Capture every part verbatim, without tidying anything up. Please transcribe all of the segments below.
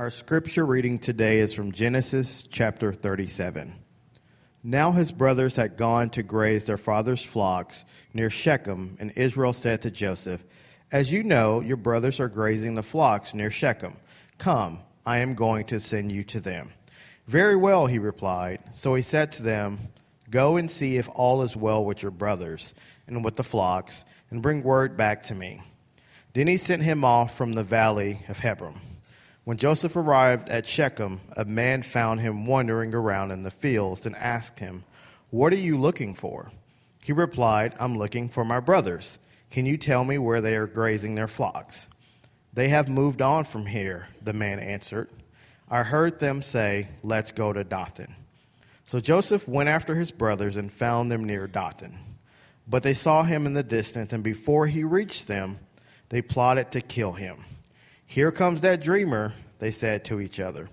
Our scripture reading today is from Genesis chapter thirty-seven. Now his brothers had gone to graze their father's flocks near Shechem, and Israel said to Joseph, "As you know, your brothers are grazing the flocks near Shechem. Come, I am going to send you to them." "Very well," he replied. So he said to them, "Go and see if all is well with your brothers and with the flocks, and bring word back to me." Then he sent him off from the valley of Hebron. When Joseph arrived at Shechem, a man found him wandering around in the fields and asked him, "What are you looking for?" He replied, "I'm looking for my brothers. Can you tell me where they are grazing their flocks?" "They have moved on from here," the man answered. "I heard them say, 'Let's go to Dothan.'" So Joseph went after his brothers and found them near Dothan. But they saw him in the distance, and before he reached them, they plotted to kill him. "Here comes that dreamer," they said to each other.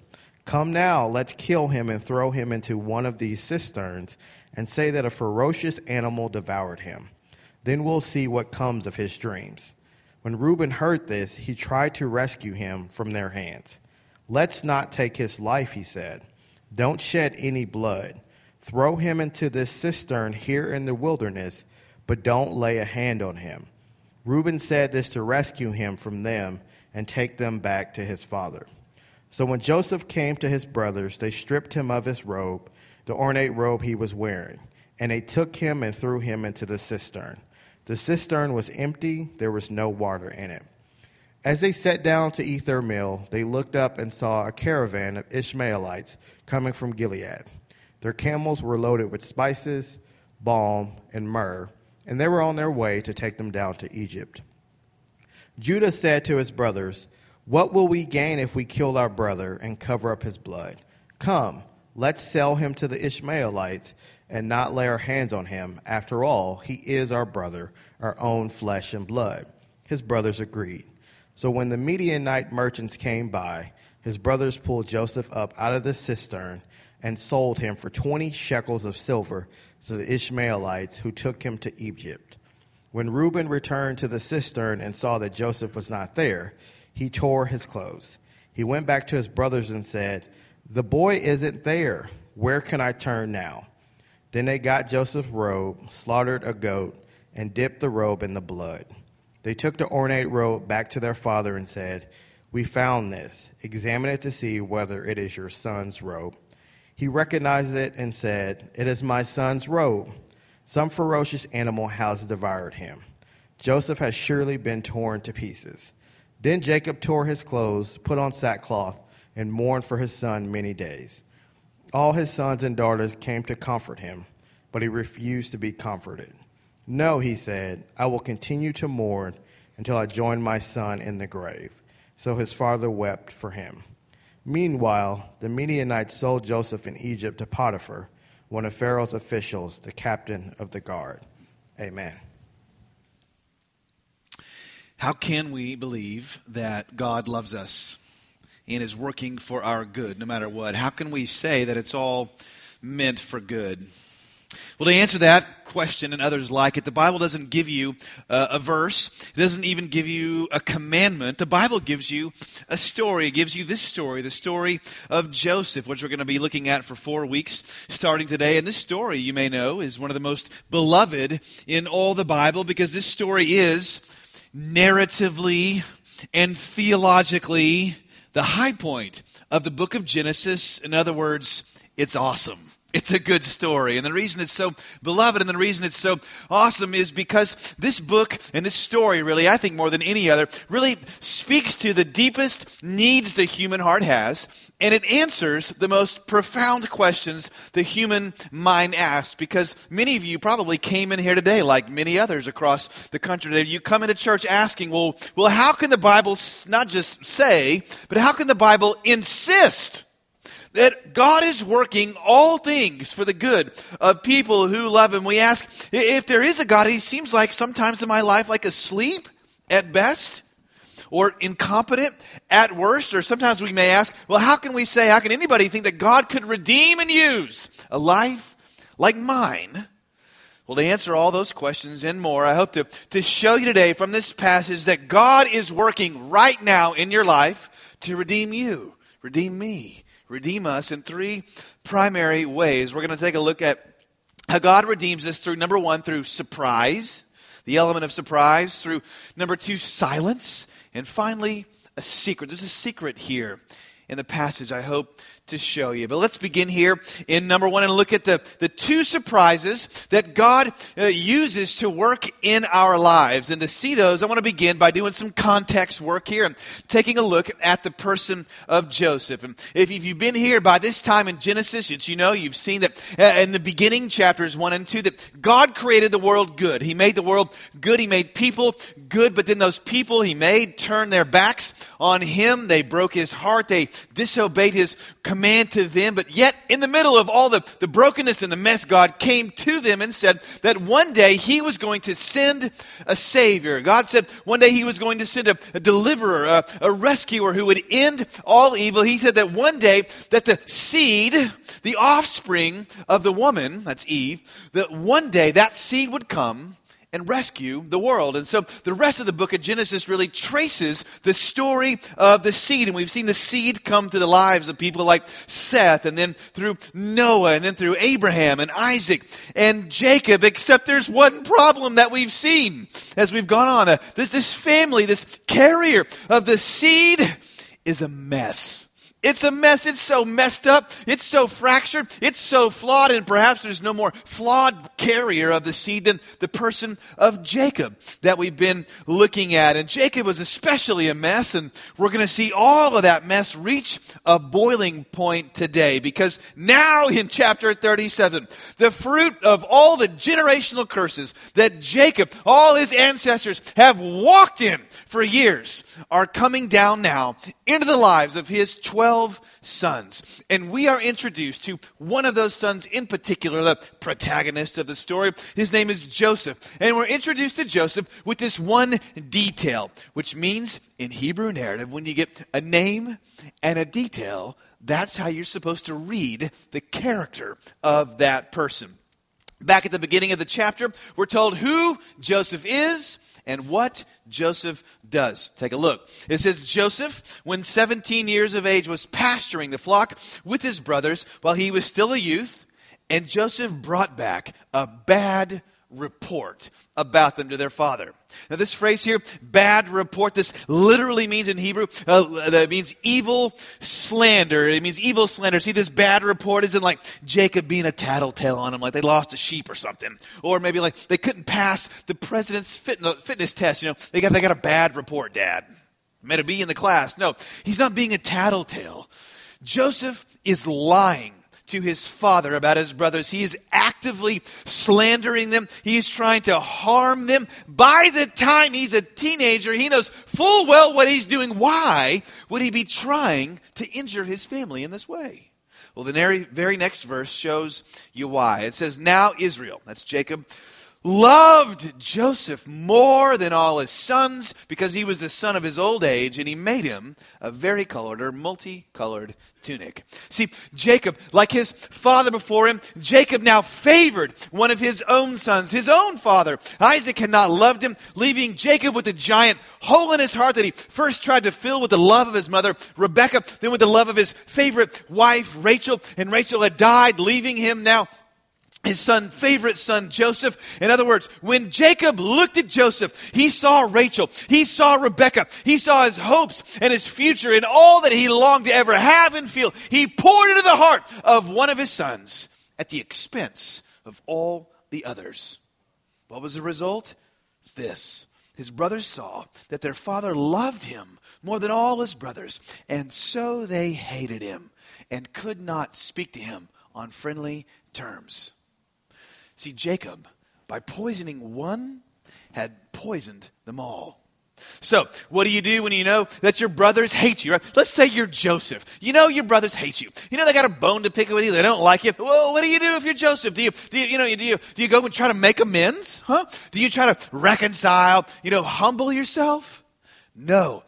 "Come now, let's kill him and throw him into one of these cisterns and say that a ferocious animal devoured him. Then we'll see what comes of his dreams." When Reuben heard this, he tried to rescue him from their hands. "Let's not take his life," he said. "Don't shed any blood. Throw him into this cistern here in the wilderness, but don't lay a hand on him." Reuben said this to rescue him from them and take them back to his father. So when Joseph came to his brothers, they stripped him of his robe, the ornate robe he was wearing, and they took him and threw him into the cistern. The cistern was empty, there was no water in it. As they sat down to eat their meal, they looked up and saw a caravan of Ishmaelites coming from Gilead. Their camels were loaded with spices, balm, and myrrh, and they were on their way to take them down to Egypt. Judah said to his brothers, "What will we gain if we kill our brother and cover up his blood? Come, let's sell him to the Ishmaelites and not lay our hands on him. After all, he is our brother, our own flesh and blood." His brothers agreed. So when the Midianite merchants came by, his brothers pulled Joseph up out of the cistern and sold him for twenty shekels of silver to the Ishmaelites, who took him to Egypt. When Reuben returned to the cistern and saw that Joseph was not there, he tore his clothes. He went back to his brothers and said, "The boy isn't there. Where can I turn now?" Then they got Joseph's robe, slaughtered a goat, and dipped the robe in the blood. They took the ornate robe back to their father and said, "We found this. Examine it to see whether it is your son's robe." He recognized it and said, "It is my son's robe. Some ferocious animal has devoured him. Joseph has surely been torn to pieces." Then Jacob tore his clothes, put on sackcloth, and mourned for his son many days. All his sons and daughters came to comfort him, but he refused to be comforted. "No," he said, "I will continue to mourn until I join my son in the grave." So his father wept for him. Meanwhile, the Midianites sold Joseph in Egypt to Potiphar, one of Pharaoh's officials, the captain of the guard. Amen. How can we believe that God loves us and is working for our good, no matter what? How can we say that it's all meant for good? Well, to answer that question and others like it, the Bible doesn't give you uh, a verse. It doesn't even give you a commandment. The Bible gives you a story. It gives you this story, the story of Joseph, which we're going to be looking at for four weeks starting today. And this story, you may know, is one of the most beloved in all the Bible, because this story is narratively and theologically the high point of the book of Genesis. In other words, it's awesome. It's a good story. And the reason it's so beloved and the reason it's so awesome is because this book and this story, really, I think more than any other, really speaks to the deepest needs the human heart has, and it answers the most profound questions the human mind asks. Because many of you probably came in here today, like many others across the country today, you come into church asking, well, well, how can the Bible not just say, but how can the Bible insist that God is working all things for the good of people who love him? We ask, if there is a God, he seems like sometimes in my life like asleep at best or incompetent at worst. Or sometimes we may ask, well, how can we say, how can anybody think that God could redeem and use a life like mine? Well, to answer all those questions and more, I hope to, to show you today from this passage that God is working right now in your life to redeem you, redeem me, redeem us in three primary ways. We're going to take a look at how God redeems us through, number one, through surprise, the element of surprise, through, number two, silence, and finally, a secret. There's a secret here in the passage I hope to show you. But let's begin here in number one and look at the, the two surprises that God uh, uses to work in our lives. And to see those, I want to begin by doing some context work here and taking a look at the person of Joseph. And if you've been here by this time in Genesis, it's, you know, you've seen that uh, in the beginning chapters one and two, that God created the world good. He made the world good. He made people good. But then those people he made turned their backs on him. They broke his heart. They disobeyed his command to them, but yet in the middle of all the, the brokenness and the mess, God came to them and said that one day he was going to send a Savior. God said one day he was going to send a, a deliverer, a, a rescuer who would end all evil. He said that one day that the seed, the offspring of the woman, that's Eve, that one day that seed would come and rescue the world. And so the rest of the book of Genesis really traces the story of the seed. And we've seen the seed come through the lives of people like Seth, and then through Noah, and then through Abraham and Isaac and Jacob. Except there's one problem that we've seen as we've gone on. Uh, this, this family, this carrier of the seed is a mess. It's a mess. It's so messed up. It's so fractured. It's so flawed. And perhaps there's no more flawed carrier of the seed than the person of Jacob that we've been looking at. And Jacob was especially a mess. And we're going to see all of that mess reach a boiling point today. Because now in chapter thirty-seven, the fruit of all the generational curses that Jacob, all his ancestors have walked in for years, are coming down now into the lives of his twelve sons. And we are introduced to one of those sons in particular, the protagonist of the story. His name is Joseph. And we're introduced to Joseph with this one detail, which means in Hebrew narrative, when you get a name and a detail, that's how you're supposed to read the character of that person. Back at the beginning of the chapter, we're told who Joseph is and what Joseph does. Take a look. It says, Joseph, when seventeen years of age, was pasturing the flock with his brothers while he was still a youth, and Joseph brought back a bad report about them to their father. Now this phrase here, bad report, this literally means in Hebrew, uh, it means evil slander. It means evil slander. See, this bad report isn't like Jacob being a tattletale on him, like they lost a sheep or something. Or maybe like they couldn't pass the president's fitness test. You know, they got, they got a bad report, Dad. Made a B in the class. No, he's not being a tattletale. Joseph is lying to his father about his brothers. He is actively slandering them. He is trying to harm them. By the time he's a teenager, he knows full well what he's doing. Why would he be trying to injure his family in this way? Well, the very, very next verse shows you why. It says, now Israel, that's Jacob, loved Joseph more than all his sons because he was the son of his old age, and he made him a varicolored or multicolored tunic. See, Jacob, like his father before him, Jacob now favored one of his own sons, his own father. Isaac had not loved him, leaving Jacob with a giant hole in his heart that he first tried to fill with the love of his mother, Rebekah, then with the love of his favorite wife, Rachel, and Rachel had died, leaving him now his son, favorite son, Joseph. In other words, when Jacob looked at Joseph, he saw Rachel, he saw Rebekah, he saw his hopes and his future and all that he longed to ever have and feel. He poured into the heart of one of his sons at the expense of all the others. What was the result? It's this. His brothers saw that their father loved him more than all his brothers, and so they hated him and could not speak to him on friendly terms. See, Jacob, by poisoning one, had poisoned them all. So, what do you do when you know that your brothers hate you? Right? Let's say you're Joseph. You know your brothers hate you. You know they got a bone to pick with you. They don't like you. Well, what do you do if you're Joseph? Do you do you, you know do you do you go and try to make amends? Huh? Do you try to reconcile? You know, humble yourself? No.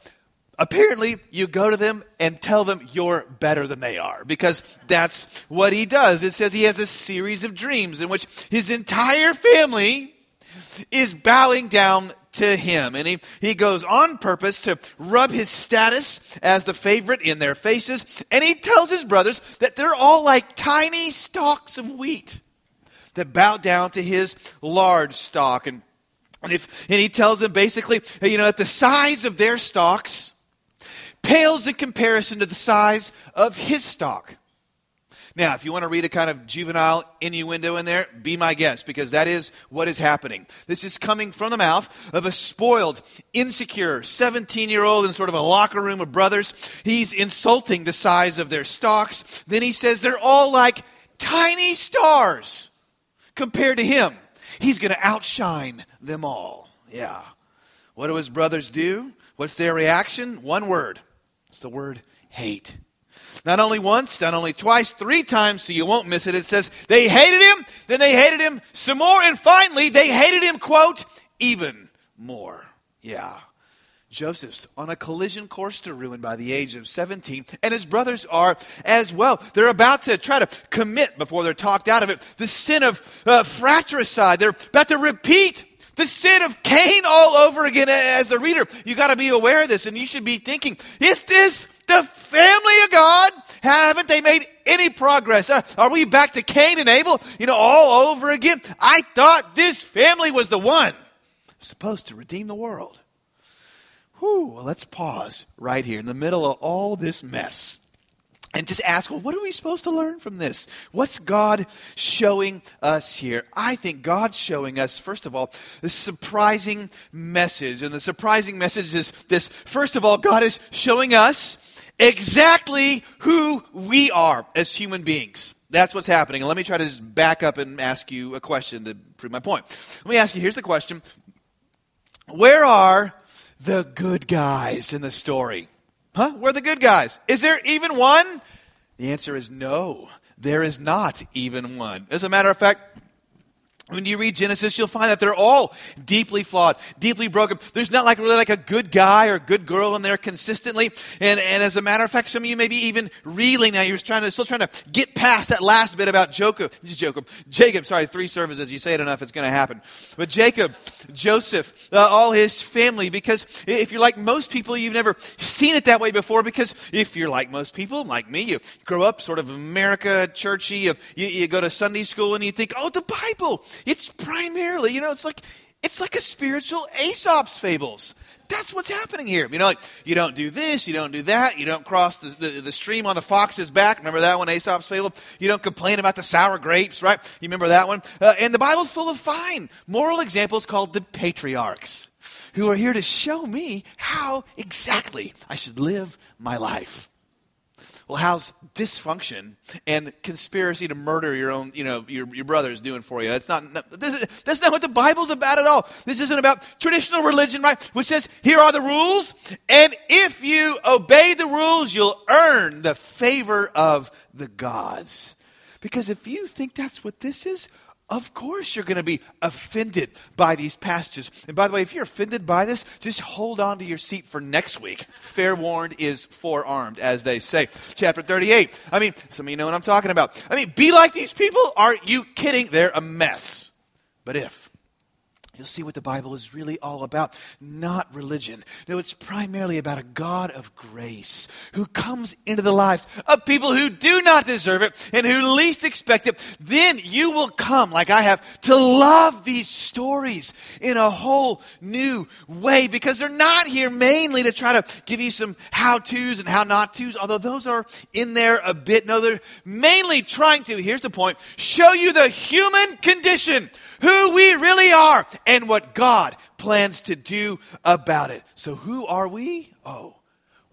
Apparently, you go to them and tell them you're better than they are, because that's what he does. It says he has a series of dreams in which his entire family is bowing down to him. And he, he goes on purpose to rub his status as the favorite in their faces. And he tells his brothers that they're all like tiny stalks of wheat that bow down to his large stalk. And, and, if, and he tells them basically, you know, that the size of their stalks pales in comparison to the size of his stalk. Now, if you want to read a kind of juvenile innuendo in there, be my guest, because that is what is happening. This is coming from the mouth of a spoiled, insecure seventeen-year-old in sort of a locker room of brothers. He's insulting the size of their stalks. Then he says they're all like tiny stars compared to him. He's going to outshine them all. Yeah. What do his brothers do? What's their reaction? One word. It's the word hate. Not only once, not only twice, three times, so you won't miss it. It says they hated him, then they hated him some more, and finally they hated him, quote, even more. Yeah. Joseph's on a collision course to ruin by the age of seventeen, and his brothers are as well. They're about to try to commit, before they're talked out of it, the sin of uh, fratricide. They're about to repeat the sin of Cain all over again. As the reader, you got to be aware of this, and you should be thinking, is this the family of God? Haven't they made any progress? Uh, are we back to Cain and Abel, you know, all over again? I thought this family was the one supposed to redeem the world. Whew, well, let's pause right here in the middle of all this mess and just ask, well, what are we supposed to learn from this? What's God showing us here? I think God's showing us, first of all, this surprising message. And the surprising message is this: first of all, God is showing us exactly who we are as human beings. That's what's happening. And let me try to just back up and ask you a question to prove my point. Let me ask you, here's the question. Where are the good guys in the story? Huh? Where are the good guys? Is there even one? The answer is no. There is not even one. As a matter of fact, when you read Genesis, you'll find that they're all deeply flawed, deeply broken. There's not like really like a good guy or good girl in there consistently. And, and as a matter of fact, some of you may be even reeling now. You're trying to, still trying to get past that last bit about Jacob. Jacob, Jacob sorry, three services. You say it enough, it's going to happen. But Jacob, Joseph, uh, all his family, because if you're like most people, you've never seen it that way before. Because if you're like most people, like me, you grow up sort of America, churchy. You, you go to Sunday school and you think, oh, the Bible. It's primarily, you know, it's like it's like a spiritual Aesop's fables. That's what's happening here. You know, like you don't do this, you don't do that, you don't cross the, the, the stream on the fox's back. Remember that one, Aesop's fable? You don't complain about the sour grapes, right? You remember that one? Uh, and the Bible's full of fine moral examples called the patriarchs, who are here to show me how exactly I should live my life. Well, how's dysfunction and conspiracy to murder your own, you know, your, your brothers doing for you? That's not, no, this is, that's not what the Bible's about at all. This isn't about traditional religion, right? Which says, here are the rules, and if you obey the rules, you'll earn the favor of the gods. Because if you think that's what this is, of course you're going to be offended by these passages. And by the way, if you're offended by this, just hold on to your seat for next week. Fair warned is forearmed, as they say. Chapter thirty-eight. I mean, some of you know what I'm talking about. I mean, be like these people? Are you kidding? They're a mess. But if you'll see what the Bible is really all about, not religion. No, it's primarily about a God of grace who comes into the lives of people who do not deserve it and who least expect it. Then you will come, like I have, to love these stories in a whole new way, because they're not here mainly to try to give you some how-tos and how-not-tos, although those are in there a bit. No, they're mainly trying to, here's the point, show you the human condition, who we really are, and what God plans to do about it. So who are we? Oh,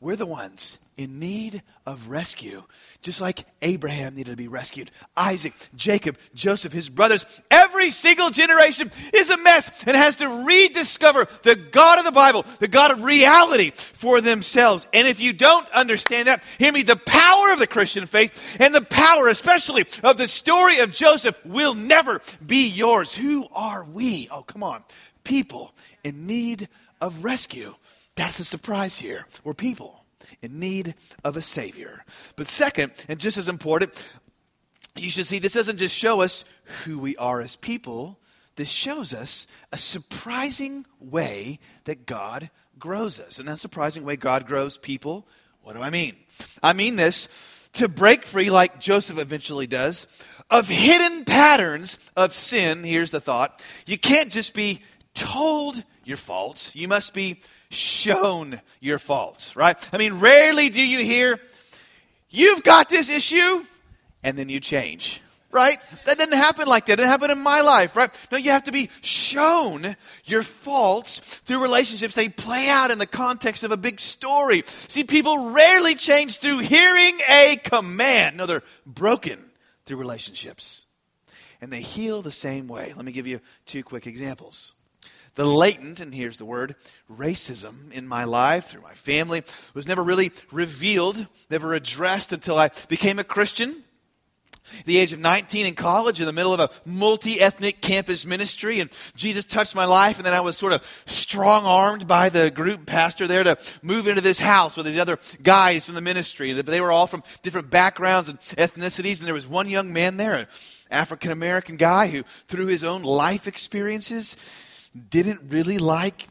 we're the ones in need of rescue, just like Abraham needed to be rescued. Isaac, Jacob, Joseph, his brothers. Every single generation is a mess and has to rediscover the God of the Bible, the God of reality, for themselves. And if you don't understand that, hear me, the power of the Christian faith and the power especially of the story of Joseph will never be yours. Who are we? Oh, come on. People in need of rescue. That's the surprise here. We're people in need of a Savior. But second, and just as important, you should see this doesn't just show us who we are as people, this shows us a surprising way that God grows us. And that surprising way God grows people, what do I mean? I mean this to break free, like Joseph eventually does, of hidden patterns of sin. Here's the thought. You can't just be told your faults. You must be shown your faults, right? I mean, rarely do you hear, "You've got this issue," and then you change, right? That didn't happen like that. It didn't happen in my life, right? No, you have to be shown your faults through relationships. They play out in the context of a big story. See, people rarely change through hearing a command. No, they're broken through relationships. And they heal the same way. Let me give you two quick examples. The latent, and here's the word, racism in my life, through my family, was never really revealed, never addressed until I became a Christian. At the age of nineteen in college, in the middle of a multi-ethnic campus ministry, and Jesus touched my life, and then I was sort of strong-armed by the group pastor there to move into this house with these other guys from the ministry. They were all from different backgrounds and ethnicities, and there was one young man there, an African-American guy who, through his own life experiences, didn't really like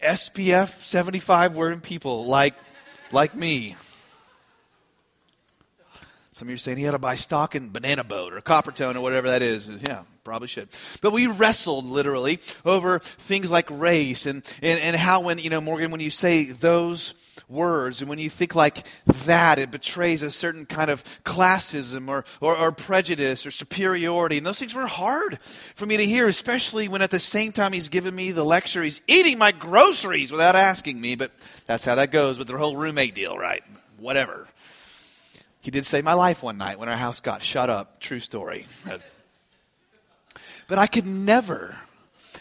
S P F seventy-five wearing people like, like me. Some of you are saying he had to buy stock in Banana Boat or Coppertone or whatever that is. Yeah, probably should. But we wrestled literally over things like race and, and, and how when, you know, Morgan, when you say those words and when you think like that, it betrays a certain kind of classism or, or, or prejudice or superiority. And those things were hard for me to hear, especially when at the same time he's giving me the lecture, he's eating my groceries without asking me. But that's how that goes with the whole roommate deal, right? Whatever. He did save my life one night when our house got shut up. True story. But I could never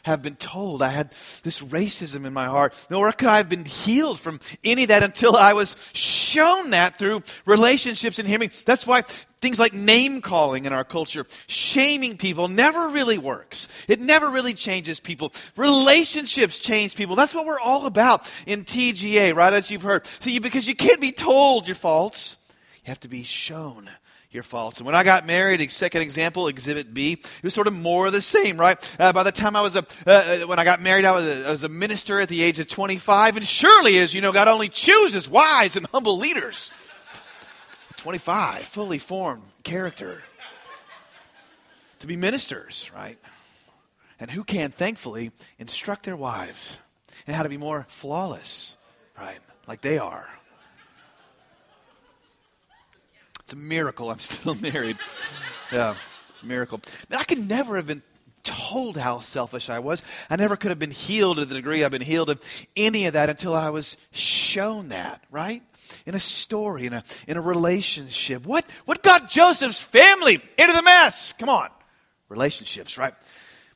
have been told I had this racism in my heart, nor could I have been healed from any of that until I was shown that through relationships and hearing. That's why things like name calling in our culture, shaming people, never really works. It never really changes people. Relationships change people. That's what we're all about in T G A, right, as you've heard. See, because you can't be told your faults. You have to be shown your faults. And when I got married, second example, Exhibit B, it was sort of more of the same, right? Uh, by the time I was a, uh, when I got married, I was, a, I was a minister at the age of twenty-five. And surely, as you know, God only chooses wise and humble leaders. twenty-five, fully formed character to be ministers, right? And who can, thankfully, instruct their wives in how to be more flawless, right? Like they are. It's a miracle I'm still married. Yeah, it's a miracle. Man, I could never have been told how selfish I was. I never could have been healed to the degree I've been healed of any of that until I was shown that, right? In a story, in a in a relationship. What what got Joseph's family into the mess? Come on. Relationships, right?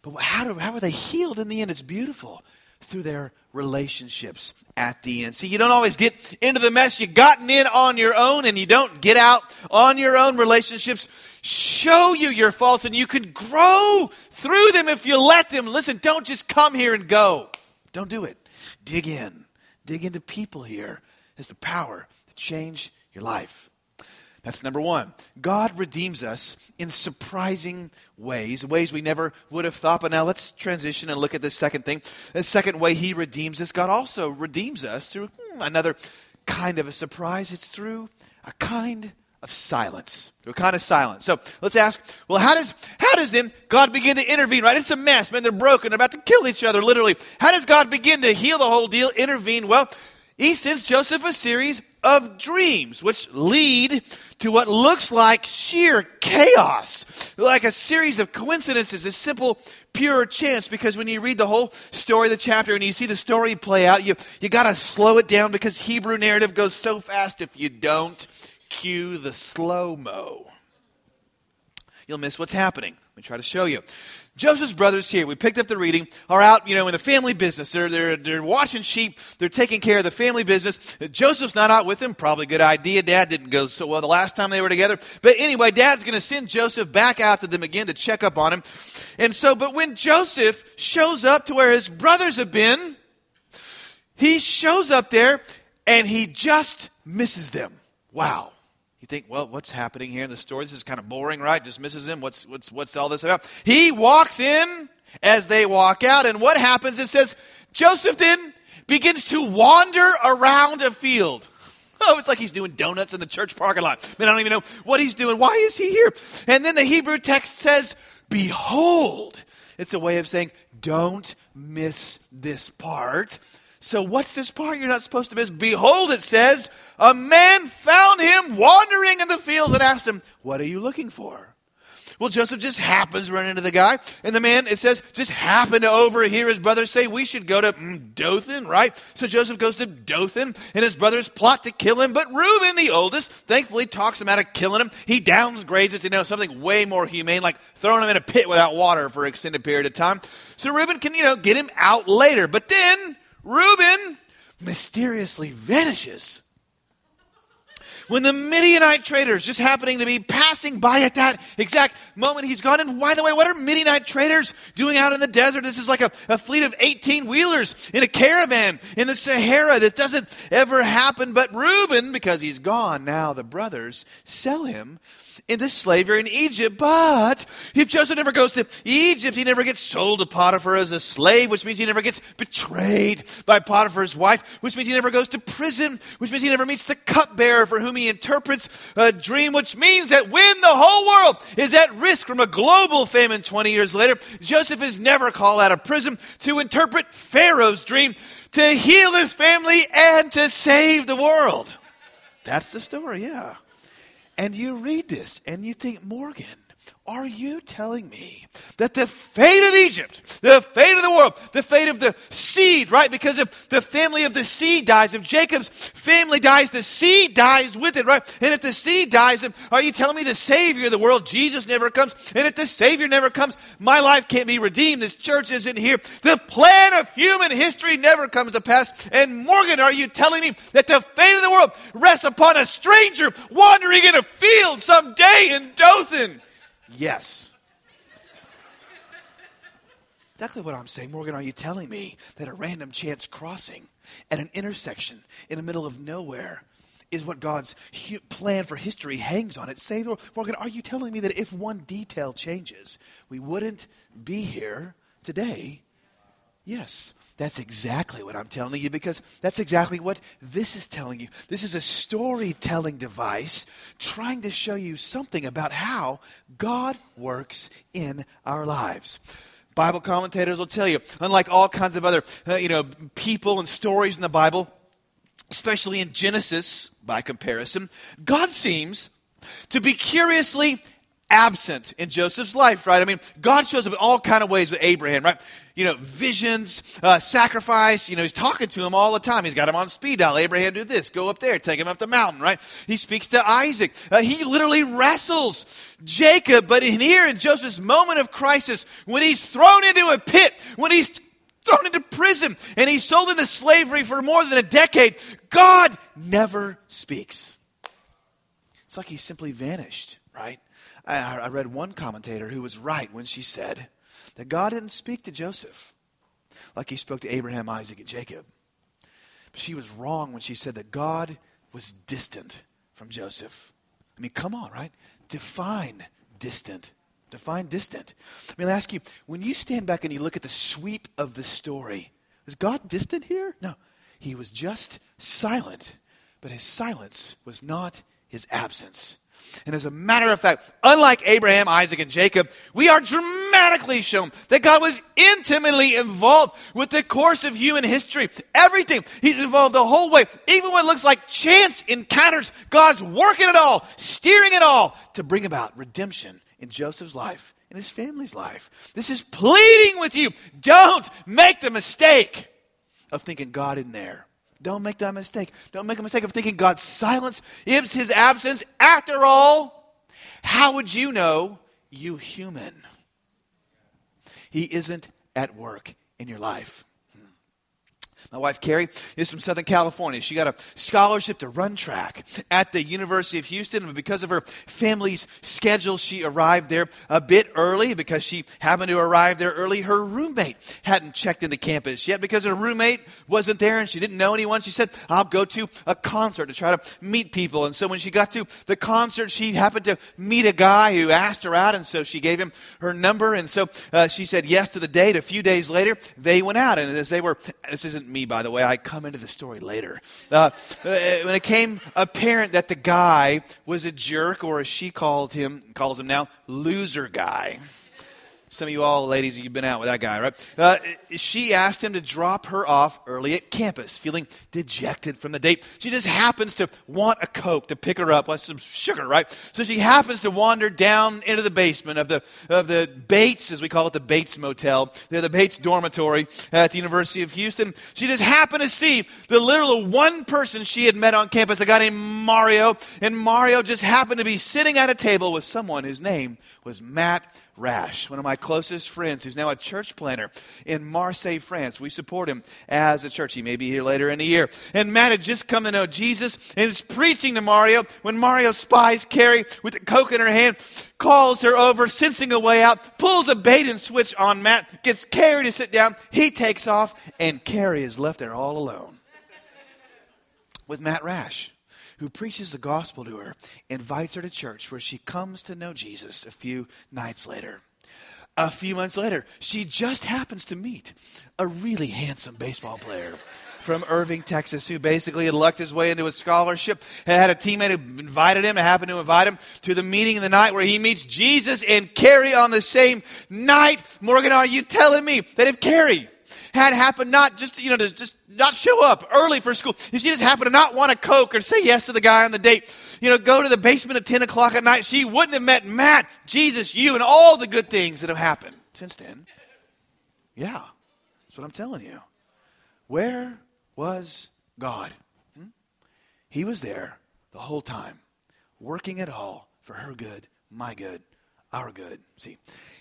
But how do how were they healed in the end? It's beautiful. Through their relationships at the end. See, you don't always get into the mess. You've gotten in on your own and you don't get out on your own. Relationships show you your faults and you can grow through them if you let them. Listen, don't just come here and go. Don't do it. Dig in. Dig into people here. It's the power to change your life. That's number one. God redeems us in surprising ways, ways we never would have thought. But now let's transition and look at this second thing. The second way he redeems us, God also redeems us through another kind of a surprise. It's through a kind of silence, through a kind of silence. So let's ask, well, how does how does then God begin to intervene, right? It's a mess, man. They're broken. They're about to kill each other, literally. How does God begin to heal the whole deal, intervene? Well, he sends Joseph a series of dreams, which lead to what looks like sheer chaos, like a series of coincidences, a simple, pure chance. Because when you read the whole story of the chapter and you see the story play out, you, you got to slow it down because Hebrew narrative goes so fast. If you don't, cue the slow-mo. You'll miss what's happening. Let me try to show you. Joseph's brothers here, we picked up the reading, are out, you know, in the family business. They're, they're, they're watching sheep. They're taking care of the family business. Joseph's not out with them. Probably a good idea. Dad didn't go so well the last time they were together. But anyway, Dad's going to send Joseph back out to them again to check up on him. And so, but when Joseph shows up to where his brothers have been, he shows up there and he just misses them. Wow. think, well, what's happening here in the story? This is kind of boring, right? Dismisses him. What's what's what's all this about? He walks in as they walk out, and what happens? It says Joseph then begins to wander around a field. Oh, it's like he's doing donuts in the church parking lot. I mean, I don't even know what he's doing. Why is he here? And then the Hebrew text says, behold. It's a way of saying, don't miss this part. So what's this part you're not supposed to miss? Behold, it says, a man found him wandering in the fields and asked him, what are you looking for? Well, Joseph just happens to run into the guy. And the man, it says, just happened to overhear his brothers say, we should go to Dothan, right? So Joseph goes to Dothan, and his brothers plot to kill him. But Reuben, the oldest, thankfully talks him out of killing him. He downgrades it to, you know, something way more humane, like throwing him in a pit without water for an extended period of time. So Reuben can, you know, get him out later. But then Reuben mysteriously vanishes. When the Midianite traders just happening to be passing by at that exact moment, he's gone. And by the way, what are Midianite traders doing out in the desert? This is like a, a fleet of eighteen-wheelers in a caravan in the Sahara. This doesn't ever happen. But Reuben, because he's gone, now the brothers sell him into slavery in Egypt. But if Joseph never goes to Egypt, he never gets sold to Potiphar as a slave, which means he never gets betrayed by Potiphar's wife, which means he never goes to prison, which means he never meets the cupbearer for whom he interprets a dream, which means that when the whole world is at risk from a global famine twenty years later, Joseph is never called out of prison to interpret Pharaoh's dream, to heal his family, and to save the world. That's the story, yeah. And you read this and you think, Morgan, are you telling me that the fate of Egypt, the fate of the world, the fate of the seed, right? Because if the family of the seed dies, if Jacob's family dies, the seed dies with it, right? And if the seed dies, then are you telling me the Savior of the world, Jesus, never comes? And if the Savior never comes, my life can't be redeemed. This church isn't here. The plan of human history never comes to pass. And Morgan, are you telling me that the fate of the world rests upon a stranger wandering in a field someday in Dothan? Yes. Exactly what I'm saying. Morgan, are you telling me that a random chance crossing at an intersection in the middle of nowhere is what God's hu- plan for history hangs on? It saved the world. Morgan, are you telling me that if one detail changes, we wouldn't be here today? Yes. That's exactly what I'm telling you, because that's exactly what this is telling you. This is a storytelling device trying to show you something about how God works in our lives. Bible commentators will tell you, unlike all kinds of other uh, you know, people and stories in the Bible, especially in Genesis, by comparison, God seems to be curiously absent in Joseph's life, right? I mean, God shows up in all kinds of ways with Abraham, right? You know, visions, uh, sacrifice. You know, he's talking to him all the time. He's got him on speed dial. Abraham, do this. Go up there. Take him up the mountain, right? He speaks to Isaac. Uh, he literally wrestles Jacob. But in here, in Joseph's moment of crisis, when he's thrown into a pit, when he's thrown into prison, and he's sold into slavery for more than a decade, God never speaks. It's like he simply vanished, right? I, I read one commentator who was right when she said that God didn't speak to Joseph like he spoke to Abraham, Isaac, and Jacob. But she was wrong when she said that God was distant from Joseph. I mean, come on, right? Define distant. Define distant. I mean, I ask you, when you stand back and you look at the sweep of the story, is God distant here? No, he was just silent, but his silence was not his absence. And as a matter of fact, unlike Abraham, Isaac, and Jacob, we are dramatically shown that God was intimately involved with the course of human history. Everything. He's involved the whole way. Even when it looks like chance encounters, God's working it all, steering it all to bring about redemption in Joseph's life, in his family's life. This is pleading with you. Don't make the mistake of thinking God in there. Don't make that mistake. Don't make a mistake of thinking God's silence is his absence. After all, how would you know, you human? He isn't at work in your life. My wife, Carrie, is from Southern California. She got a scholarship to run track at the University of Houston. And because of her family's schedule, she arrived there a bit early. Because she happened to arrive there early, her roommate hadn't checked into campus yet. Because her roommate wasn't there and she didn't know anyone, she said, I'll go to a concert to try to meet people. And so when she got to the concert, she happened to meet a guy who asked her out. And so she gave him her number. And so uh, she said yes to the date. A few days later, they went out. And as they were, this isn't me, by the way, I come into the story later. Uh, when it came apparent that the guy was a jerk, or as she called him, calls him now, loser guy. Some of you all ladies, you've been out with that guy, right? Uh, she asked him to drop her off early at campus, feeling dejected from the date. She just happens to want a Coke to pick her up, like some sugar, right? So she happens to wander down into the basement of the of the Bates, as we call it, the Bates Motel. They're the Bates dormitory at the University of Houston. She just happened to see the literal one person she had met on campus, a guy named Mario. And Mario just happened to be sitting at a table with someone whose name was Matt Rash, one of my closest friends who's now a church planner in Marseille, France. We support him as a church. He may be here later in the year. And Matt had just come to know Jesus and is preaching to Mario when Mario spies Carrie with a Coke in her hand, calls her over, sensing a way out, pulls a bait and switch on Matt, gets Carrie to sit down, he takes off, and Carrie is left there all alone with Matt Rash, who preaches the gospel to her, invites her to church, where she comes to know Jesus a few nights later. A few months later, she just happens to meet a really handsome baseball player from Irving, Texas, who basically had lucked his way into a scholarship, and had a teammate who invited him, happened to invite him to the meeting in the night where he meets Jesus and Carrie on the same night. Morgan, are you telling me that if Carrie had happened not just, you know, to just not show up early for school, if she just happened to not want a Coke or say yes to the guy on the date, you know, go to the basement at ten o'clock at night, she wouldn't have met Matt, Jesus, you, and all the good things that have happened since then? Yeah, that's what I'm telling you. Where was God? Hmm? He was there the whole time, working it all for her good, my good, our good. See,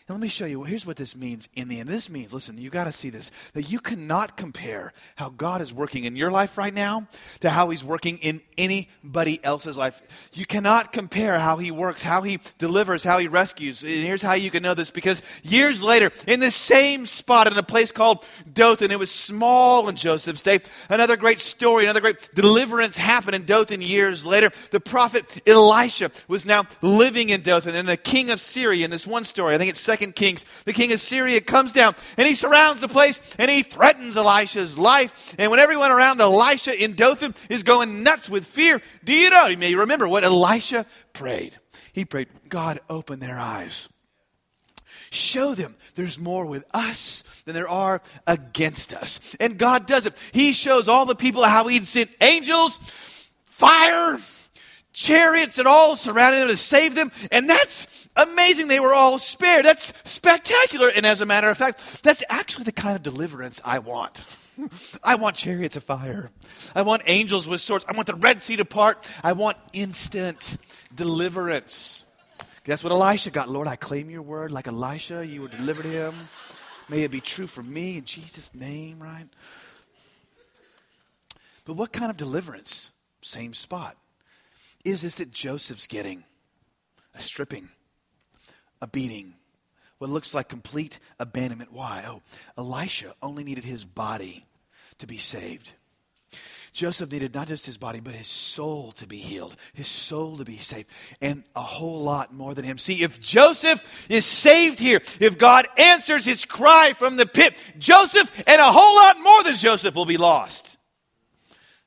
and let me show you, well, here's what this means in the end. This means, listen, you got to see this, that you cannot compare how God is working in your life right now to how he's working in anybody else's life. You cannot compare how he works, how he delivers, how he rescues. And here's how you can know this, because years later, in the same spot, in a place called Dothan, it was small in Joseph's day, another great story, another great deliverance happened in Dothan years later. The prophet Elisha was now living in Dothan, and the king of Syria, in this one story, I think it's Second Kings, the king of Syria comes down and he surrounds the place and he threatens Elisha's life. And when everyone around Elisha in Dothan is going nuts with fear, do you know, you may remember what Elisha prayed. He prayed, God, open their eyes. Show them there's more with us than there are against us. And God does it. He shows all the people how he'd sent angels, fire, chariots, and all surrounding them to save them. And that's amazing. They were all spared. That's spectacular. And as a matter of fact, that's actually the kind of deliverance I want. I want chariots of fire. I want angels with swords. I want the Red Sea to part. I want instant deliverance. That's what Elisha got. Lord, I claim your word. Like Elisha, you were delivered him. May it be true for me in Jesus' name, right? But what kind of deliverance? Same spot. Is this that Joseph's getting? A stripping, a beating, what looks like complete abandonment. Why? Oh, Elisha only needed his body to be saved. Joseph needed not just his body, but his soul to be healed, his soul to be saved, and a whole lot more than him. See, if Joseph is saved here, if God answers his cry from the pit, Joseph and a whole lot more than Joseph will be lost.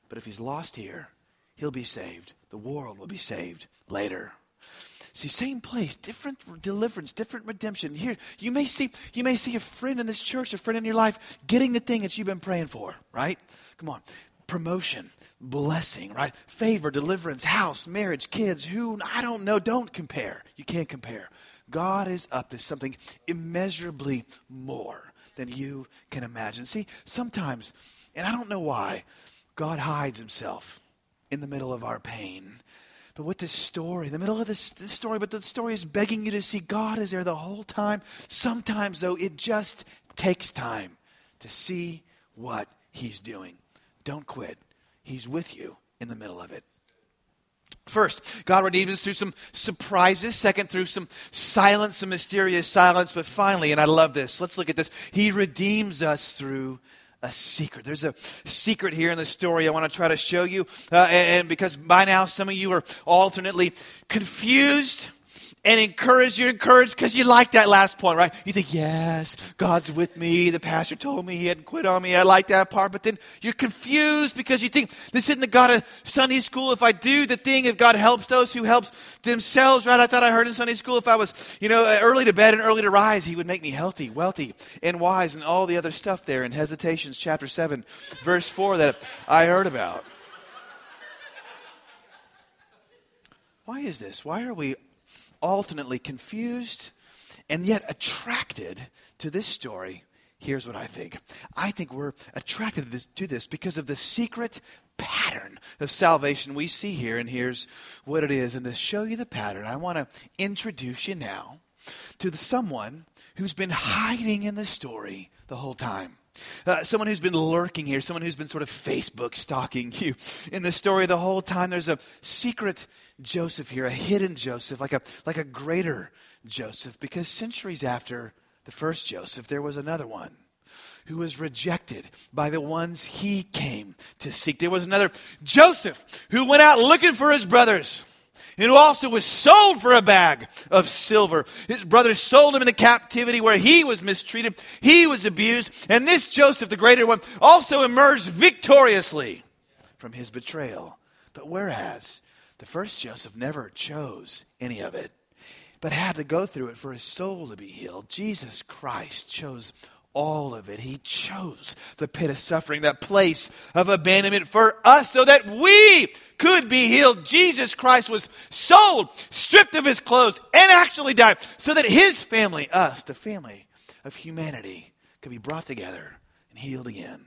But if he's lost here, he'll be saved. The world will be saved later. See, same place, different deliverance, different redemption. Here, you may see, you may see a friend in this church, a friend in your life, getting the thing that you've been praying for, right? Come on. Promotion, blessing, right? Favor, deliverance, house, marriage, kids, who, I don't know, don't compare. You can't compare. God is up to something immeasurably more than you can imagine. See, sometimes, and I don't know why, God hides himself in the middle of our pain. But with this story, in the middle of this, this story, but the story is begging you to see God is there the whole time. Sometimes, though, it just takes time to see what he's doing. Don't quit. He's with you in the middle of it. First, God redeems us through some surprises. Second, through some silence, some mysterious silence. But finally, and I love this, let's look at this. He redeems us through a secret. There's a secret here in the story I want to try to show you. Uh, and, and because by now, some of you are alternately confused and encouraged. You're encouraged because you like that last point, right? You think, yes, God's with me. The pastor told me he hadn't quit on me. I like that part. But then you're confused because you think, this isn't the God of Sunday school. If I do the thing, if God helps those who helps themselves, right? I thought I heard in Sunday school, if I was, you know, early to bed and early to rise, he would make me healthy, wealthy, and wise, and all the other stuff there in Hesitations chapter seven, verse four that I heard about. Why is this? Why are we alternately confused and yet attracted to this story? Here's what I think. I think we're attracted to this, to this because of the secret pattern of salvation we see here, and here's what it is. And to show you the pattern, I want to introduce you now to the, someone who's been hiding in the story the whole time. Uh, someone who's been lurking here, someone who's been sort of Facebook stalking you in the story the whole time. There's a secret Joseph here, a hidden Joseph, like a like a greater Joseph, because centuries after the first Joseph, there was another one who was rejected by the ones he came to seek. There was another Joseph who went out looking for his brothers, and who also was sold for a bag of silver. His brothers sold him into captivity where he was mistreated, he was abused, and this Joseph, the greater one, also emerged victoriously from his betrayal. But whereas the first Joseph never chose any of it, but had to go through it for his soul to be healed, Jesus Christ chose all of it. He chose the pit of suffering, that place of abandonment for us so that we could be healed. Jesus Christ was sold, stripped of his clothes, and actually died so that his family, us, the family of humanity, could be brought together and healed again.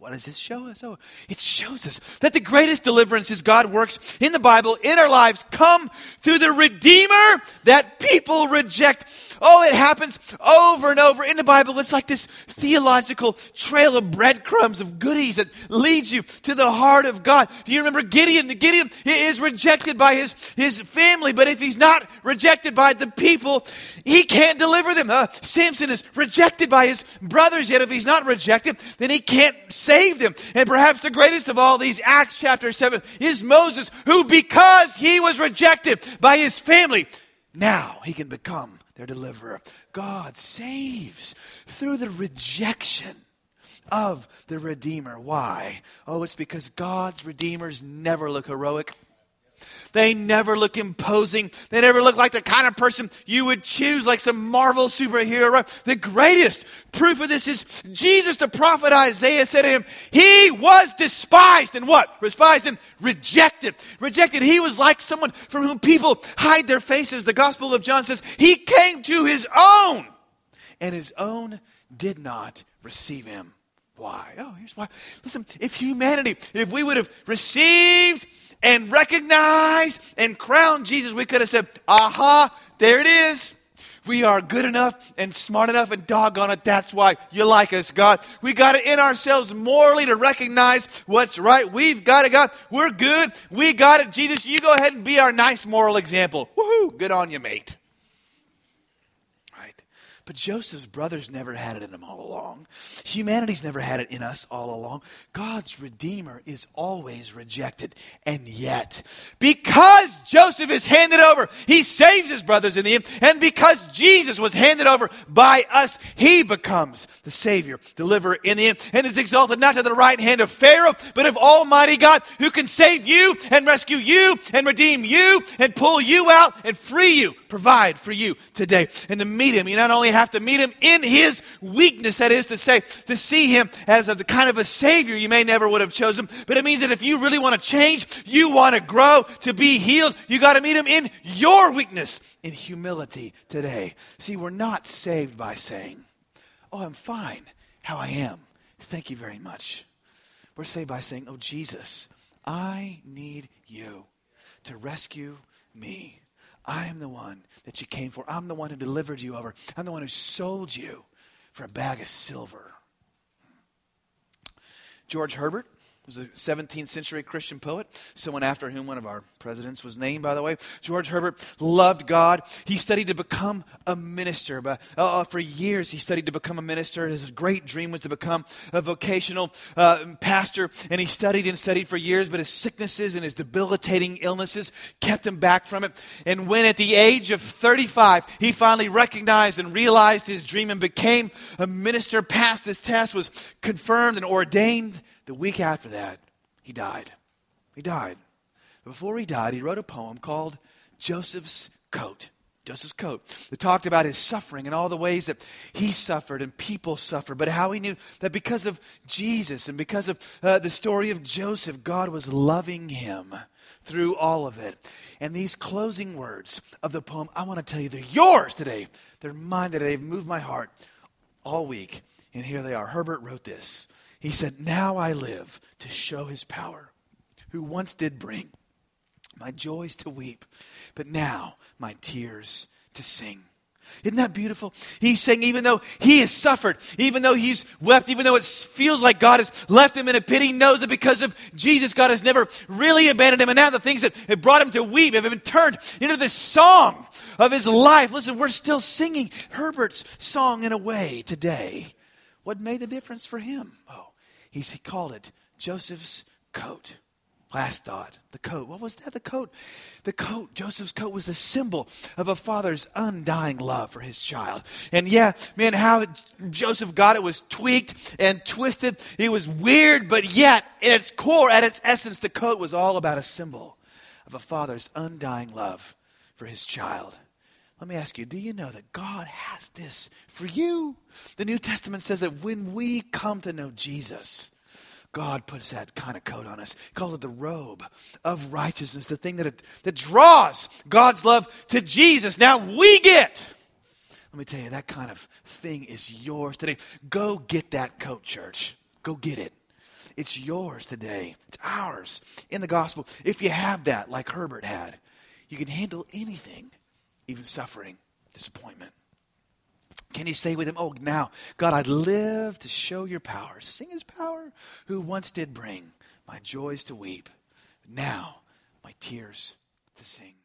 What does this show us? Oh, it shows us that the greatest deliverance is God works in the Bible, in our lives, come through the Redeemer that people reject. Oh, it happens over and over in the Bible. It's like this theological trail of breadcrumbs of goodies that leads you to the heart of God. Do you remember Gideon? Gideon is rejected by his, his family, but if he's not rejected by the people, he can't deliver them. Uh, Samson is rejected by his brothers, yet if he's not rejected, then he can't saved him. And perhaps the greatest of all these, Acts chapter seven, is Moses, who because he was rejected by his family, now he can become their deliverer. God saves through the rejection of the Redeemer. Why? Oh, it's because God's Redeemers never look heroic. They never look imposing. They never look like the kind of person you would choose, like some Marvel superhero. Right? The greatest proof of this is Jesus, the prophet Isaiah, said to him, he was despised and what? Despised and rejected. Rejected. He was like someone from whom people hide their faces. The Gospel of John says, he came to his own, and his own did not receive him. Why? Oh, here's why. Listen, if humanity, if we would have received and recognized and crowned Jesus, we could have said, aha, there it is. We are good enough and smart enough, and doggone it, that's why you like us, God. We got it in ourselves morally to recognize what's right. We've got it, God. We're good. We got it, Jesus. You go ahead and be our nice moral example. Woohoo, good on you, mate. But Joseph's brothers never had it in them all along. Humanity's never had it in us all along. God's Redeemer is always rejected. And yet, because Joseph is handed over, he saves his brothers in the end. And because Jesus was handed over by us, he becomes the Savior, deliverer in the end, and is exalted not to the right hand of Pharaoh, but of Almighty God, who can save you and rescue you and redeem you and pull you out and free you, provide for you today. And to meet him, you not only have have to meet him in his weakness, that is to say, to see him as of the kind of a savior you may never would have chosen, but it means that if you really want to change, you want to grow, to be healed, you got to meet him in your weakness, in humility today. See, we're not saved by saying, oh, I'm fine how I am, thank you very much. We're saved by saying, oh, Jesus, I need you to rescue me. I am the one that you came for. I'm the one who delivered you over. I'm the one who sold you for a bag of silver. George Herbert was a seventeenth century Christian poet, someone after whom one of our presidents was named, by the way. George Herbert loved God. He studied to become a minister. But, uh, for years, he studied to become a minister. His great dream was to become a vocational uh, pastor. And he studied and studied for years, but his sicknesses and his debilitating illnesses kept him back from it. And when at the age of thirty-five, he finally recognized and realized his dream and became a minister, passed his test, was confirmed and ordained. The week after that, he died. He died. Before he died, he wrote a poem called Joseph's Coat. Joseph's Coat. It talked about his suffering and all the ways that he suffered and people suffered, but how he knew that because of Jesus and because of uh, the story of Joseph, God was loving him through all of it. And these closing words of the poem, I want to tell you, they're yours today. They're mine today. They've moved my heart all week. And here they are. Herbert wrote this. He said, "Now I live to show his power, who once did bring my joys to weep, but now my tears to sing." Isn't that beautiful? He's saying even though he has suffered, even though he's wept, even though it feels like God has left him in a pit, he knows that because of Jesus, God has never really abandoned him. And now the things that have brought him to weep have been turned into this song of his life. Listen, we're still singing Herbert's song in a way today. What made the difference for him? Oh, he called it Joseph's coat. Last thought, the coat. What was that? The coat. The coat, Joseph's coat, was the symbol of a father's undying love for his child. And yeah, man, how it, Joseph got it was tweaked and twisted. It was weird, but yet, at its core, at its essence, the coat was all about a symbol of a father's undying love for his child. Let me ask you, do you know that God has this for you? The New Testament says that when we come to know Jesus, God puts that kind of coat on us. He calls it the robe of righteousness, the thing that, it, that draws God's love to Jesus. Now we get, let me tell you, that kind of thing is yours today. Go get that coat, church. Go get it. It's yours today. It's ours in the gospel. If you have that, like Herbert had, you can handle anything. Even suffering, disappointment. Can you say with him, "Oh, now, God, I live to show your power." Sing his power, who once did bring my joys to weep, now my tears to sing.